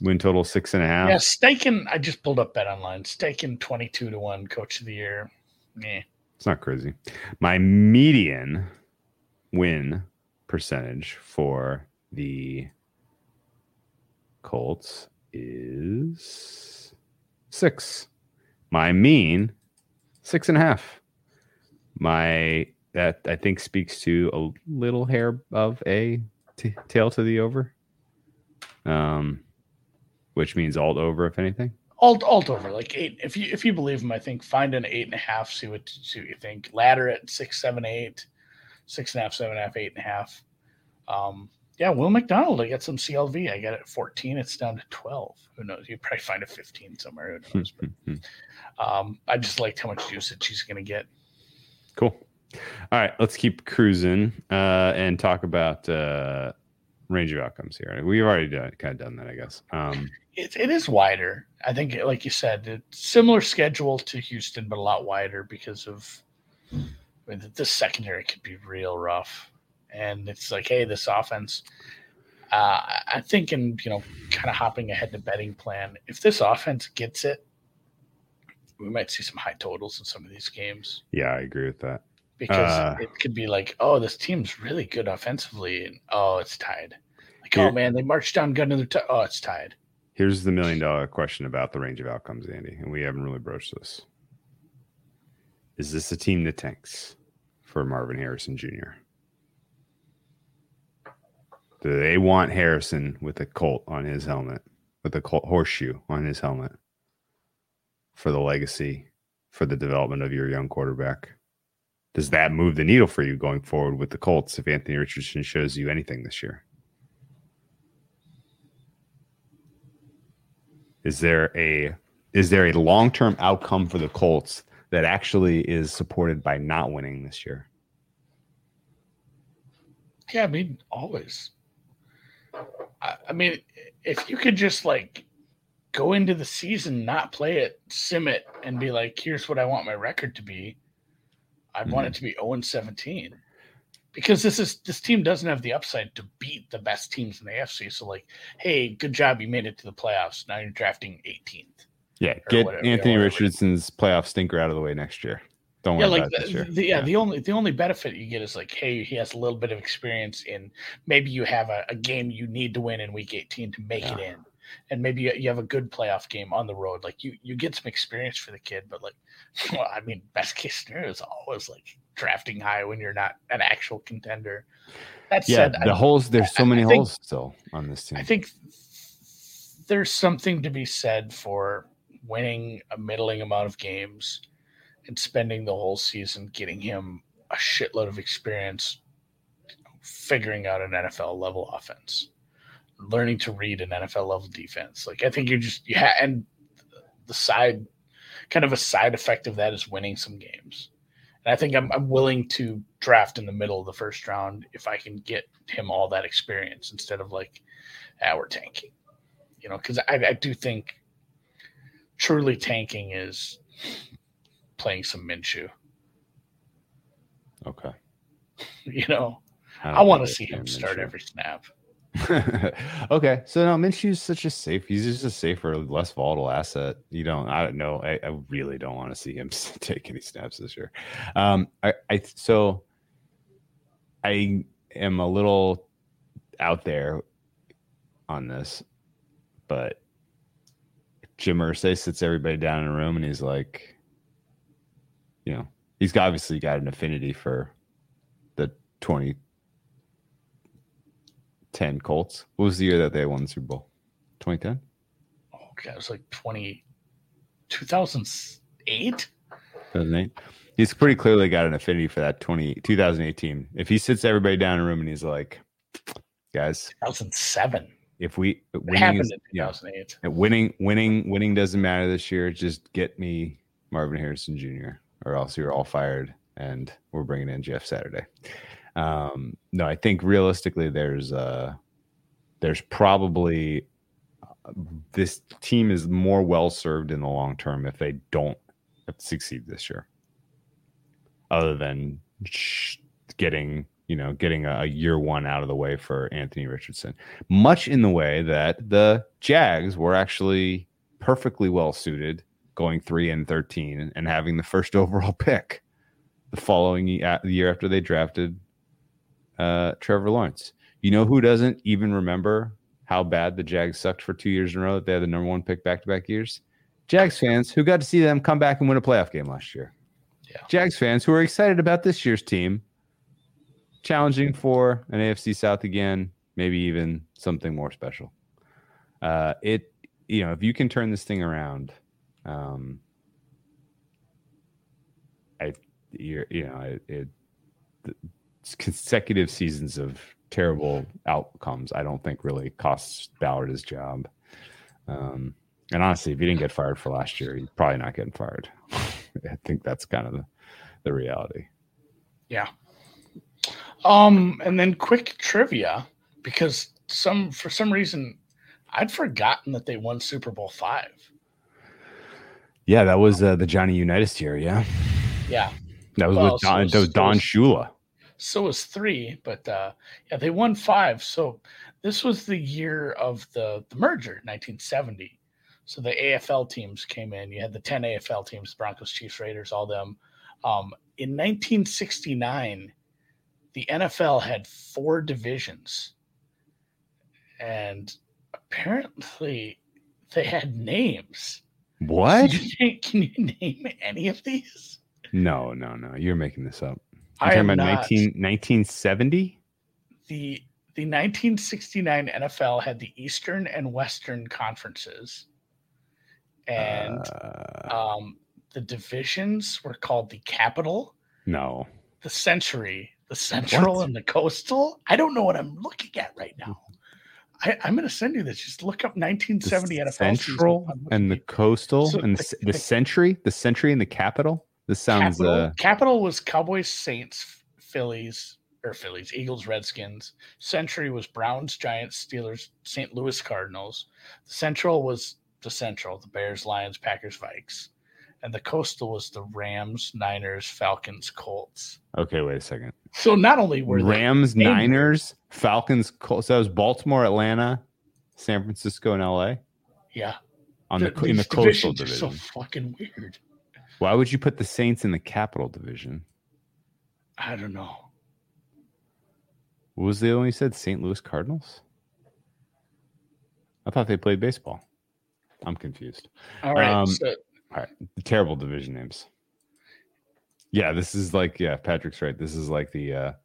Win total 6.5. Yeah, Steichen. I just pulled up BetOnline. Steichen 22-1 coach of the year. Meh. It's not crazy. My median win percentage for the Colts is 6. My mean 6.5. That I think speaks to a little hair of a tail to the over. Which means alt over, if anything. Alt over, like 8. If you believe him, I think find an 8.5. See what you think. Ladder at 6, 7, 8, 6.5, 7.5, 8.5. Yeah, Will McDonald. I got some CLV. I got it at 14. It's down to 12. Who knows? You probably find a 15 somewhere. Who knows? But, I just liked how much usage he's going to get. Cool. All right, let's keep cruising and talk about. Range of outcomes here. We've already done that, I guess. It is wider. I think, like you said, it's similar schedule to Houston, but a lot wider because of this secondary could be real rough. And it's like, hey, this offense, I think, and kind of hopping ahead to betting plan, if this offense gets it, we might see some high totals in some of these games. Yeah, I agree with that. Because it could be like, oh, this team's really good offensively, and oh, it's tied. Like, oh man, they marched down, got another. Oh, it's tied. Here's the $1 million question about the range of outcomes, Andy, and we haven't really broached this. Is this a team that tanks for Marvin Harrison Jr.? Do they want Harrison with a Colt on his helmet, with a Colt horseshoe on his helmet, for the legacy, for the development of your young quarterback? Does that move the needle for you going forward with the Colts if Anthony Richardson shows you anything this year? Is there a long-term outcome for the Colts that actually is supported by not winning this year? Yeah, I mean, always. I mean, if you could just like go into the season, not play it, sim it, and be like, here's what I want my record to be. I want it to be 0-17 because this team doesn't have the upside to beat the best teams in the AFC. So like, hey, good job. You made it to the playoffs. Now you're drafting 18th. Yeah. Get whatever, Anthony Richardson's playoff stinker out of the way next year. Don't worry about it this year. The only benefit you get is like, hey, he has a little bit of experience in maybe you have a game you need to win in week 18 to make it in. And maybe you have a good playoff game on the road. Like you get some experience for the kid, but like, well, I mean, best case scenario is always like drafting high when you're not an actual contender. That said, there's so many holes still on this team. I think there's something to be said for winning a middling amount of games and spending the whole season getting him a shitload of experience, figuring out an NFL level offense. Learning to read an NFL level defense. Like, I think and the side, kind of a side effect of that is winning some games. And I think I'm willing to draft in the middle of the first round if I can get him all that experience instead of like, we're tanking, because I do think truly tanking is playing some Minshew. Okay. I want to see him start every snap. Okay, so no, Minshew's he's just a safer, less volatile asset. I really don't want to see him take any snaps this year. So I am a little out there on this, but Jim Irsay sits everybody down in a room and he's like, he's obviously got an affinity for the 2010 Colts. What was the year that they won the Super Bowl? 2010? Oh, God. It was like 2008? 2008. He's pretty clearly got an affinity for that 2018. If he sits everybody down in a room and he's like, guys. 2007. It happened in 2008. Winning doesn't matter this year. Just get me Marvin Harrison Jr. or else you're all fired and we're bringing in Jeff Saturday. No, I think realistically there's probably this team is more well served in the long term if they don't succeed this year. Other than getting you know, getting a year one out of the way for Anthony Richardson, much in the way that the Jags were actually perfectly well suited going 3-13 and having the first overall pick the following year after they drafted Trevor Lawrence. You know who doesn't even remember how bad the Jags sucked for 2 years in a row that they had the number one pick back-to-back years? Jags fans who got to see them come back and win a playoff game last year. Yeah. Jags fans who are excited about this year's team challenging for an AFC South again, maybe even something more special. You know, if you can turn this thing around, consecutive seasons of terrible outcomes, I don't think really costs Ballard his job. And honestly, if he didn't get fired for last year, he's probably not getting fired. I think that's kind of the reality. Yeah. And then quick trivia, because for some reason I'd forgotten that they won Super Bowl V. Yeah, that was the Johnny Unitas year. Yeah. Yeah. That was with Don Shula. So was III, but yeah, they won V. So this was the year of the merger, 1970. So the AFL teams came in. You had the 10 AFL teams, Broncos, Chiefs, Raiders, all them. In 1969, the NFL had 4 divisions. And apparently they had names. What? Can you name any of these? No. You're making this up. You're talking about 1970? The 1969 NFL had the Eastern and Western conferences. And the divisions were called the Capital. No. The Century, the Central, and the Coastal. I don't know what I'm looking at right now. I'm going to send you this. Just look up 1970 NFL. Central and the Coastal and the Century. The Century and the Capital. This sounds... Capital was Cowboys, Saints, Phillies, Eagles, Redskins. Century was Browns, Giants, Steelers, St. Louis Cardinals. The Central was... the Bears, Lions, Packers, Vikes, and the Coastal was the Rams, Niners, Falcons, Colts. Okay, wait a second. So not only were Rams, Niners, Falcons, Colts. So that was Baltimore, Atlanta, San Francisco, and LA. Yeah, in the Coastal division. So fucking weird. Why would you put the Saints in the Capital division? I don't know. What was the one you said? St. Louis Cardinals. I thought they played baseball. I'm confused. All right. All right. Terrible division names. Yeah, this is like, yeah, Patrick's right. This is like the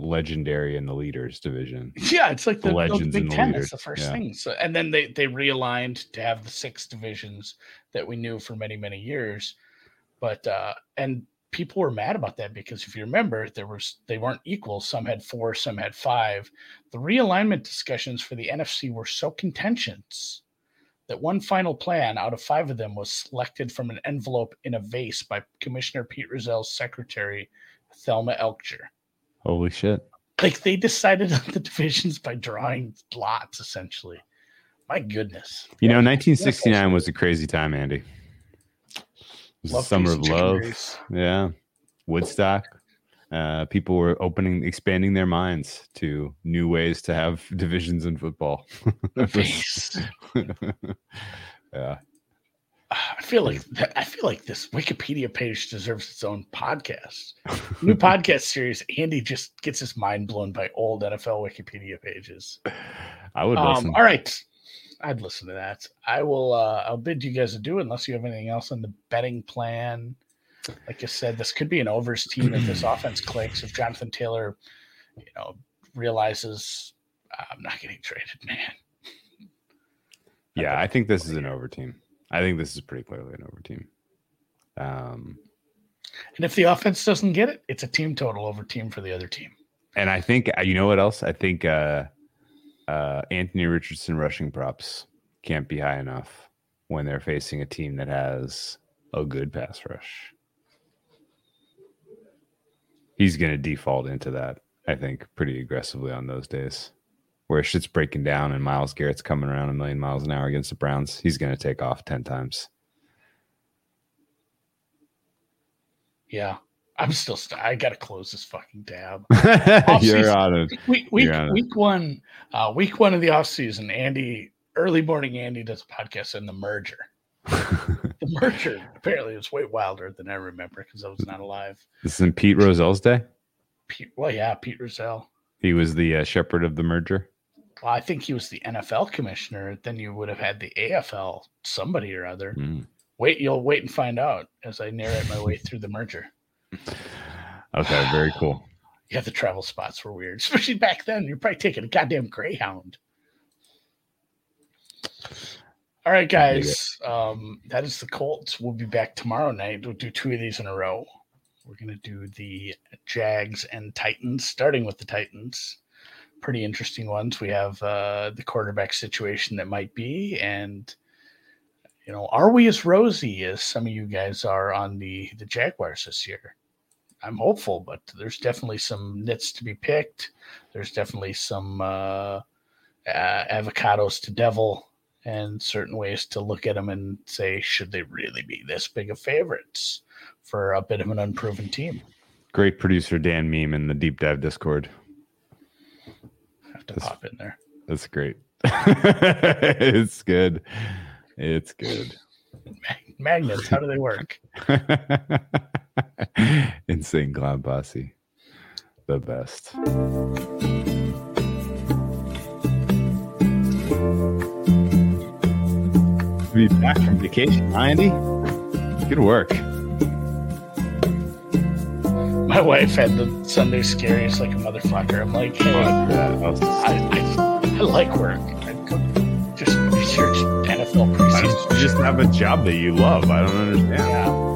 legendary and the leaders division. Yeah, it's like the legends Big and the Ten leaders. Is the first thing. So, and then they realigned to have the 6 divisions that we knew for many, many years. But and people were mad about that because if you remember, they weren't equal. Some had 4, some had 5. The realignment discussions for the NFC were so contentious that one final plan out of 5 of them was selected from an envelope in a vase by Commissioner Pete Rozell's secretary, Thelma Elkjer. Holy shit. Like, they decided on the divisions by drawing lots, essentially. My goodness. You know, 1969 was a crazy time, Andy. It was the summer of love. Yeah. Woodstock. People were expanding their minds to new ways to have divisions in football. Yeah, I feel like this Wikipedia page deserves its own podcast. New podcast series. Andy just gets his mind blown by old NFL Wikipedia pages. I would listen. All right, I'd listen to that. I will. I'll bid you guys adieu unless you have anything else on the betting plan. Like I said, this could be an overs team if this offense clicks. If Jonathan Taylor, you know, realizes I'm not getting traded, man. Yeah, I think this is an over team. I think this is pretty clearly an over team. And if the offense doesn't get it, it's a team total over team for the other team. And I think, you know what else? I think Anthony Richardson rushing props can't be high enough when they're facing a team that has a good pass rush. He's going to default into that, I think, pretty aggressively on those days where shit's breaking down and Myles Garrett's coming around a million miles an hour against the Browns. He's going to take off 10 times. Yeah. I gotta close this fucking tab. You're on it. Week one of the offseason, Andy, early morning Andy does a podcast on the merger. The merger apparently was way wilder than I remember because I was not alive. This isn't Pete Rozell's day? Pete Rozell. He was the shepherd of the merger. Well, I think he was the NFL commissioner. Then you would have had the AFL somebody or other. Mm. You'll wait and find out as I narrate my way through the merger. Okay, very cool. Yeah, the travel spots were weird, especially back then. You're probably taking a goddamn Greyhound. All right, guys, that is the Colts. We'll be back tomorrow night. We'll do two of these in a row. We're going to do the Jags and Titans, starting with the Titans. Pretty interesting ones. We have the quarterback situation that might be, and are we as rosy as some of you guys are on the Jaguars this year? I'm hopeful, but there's definitely some nits to be picked. There's definitely some avocados to devil and certain ways to look at them and say, should they really be this big of favorites for a bit of an unproven team? Great producer Dan Meme in the Deep Dive Discord. I have to pop in there. That's great. It's good. It's good. Magnets, how do they work? Insane Clown Posse. The best. Be back from vacation, Andy. Good work. My wife had the Sunday scariest like a motherfucker. I'm like, hey, I like work. I could just research NFL preseason. Just have a job that you love. I don't understand. Yeah.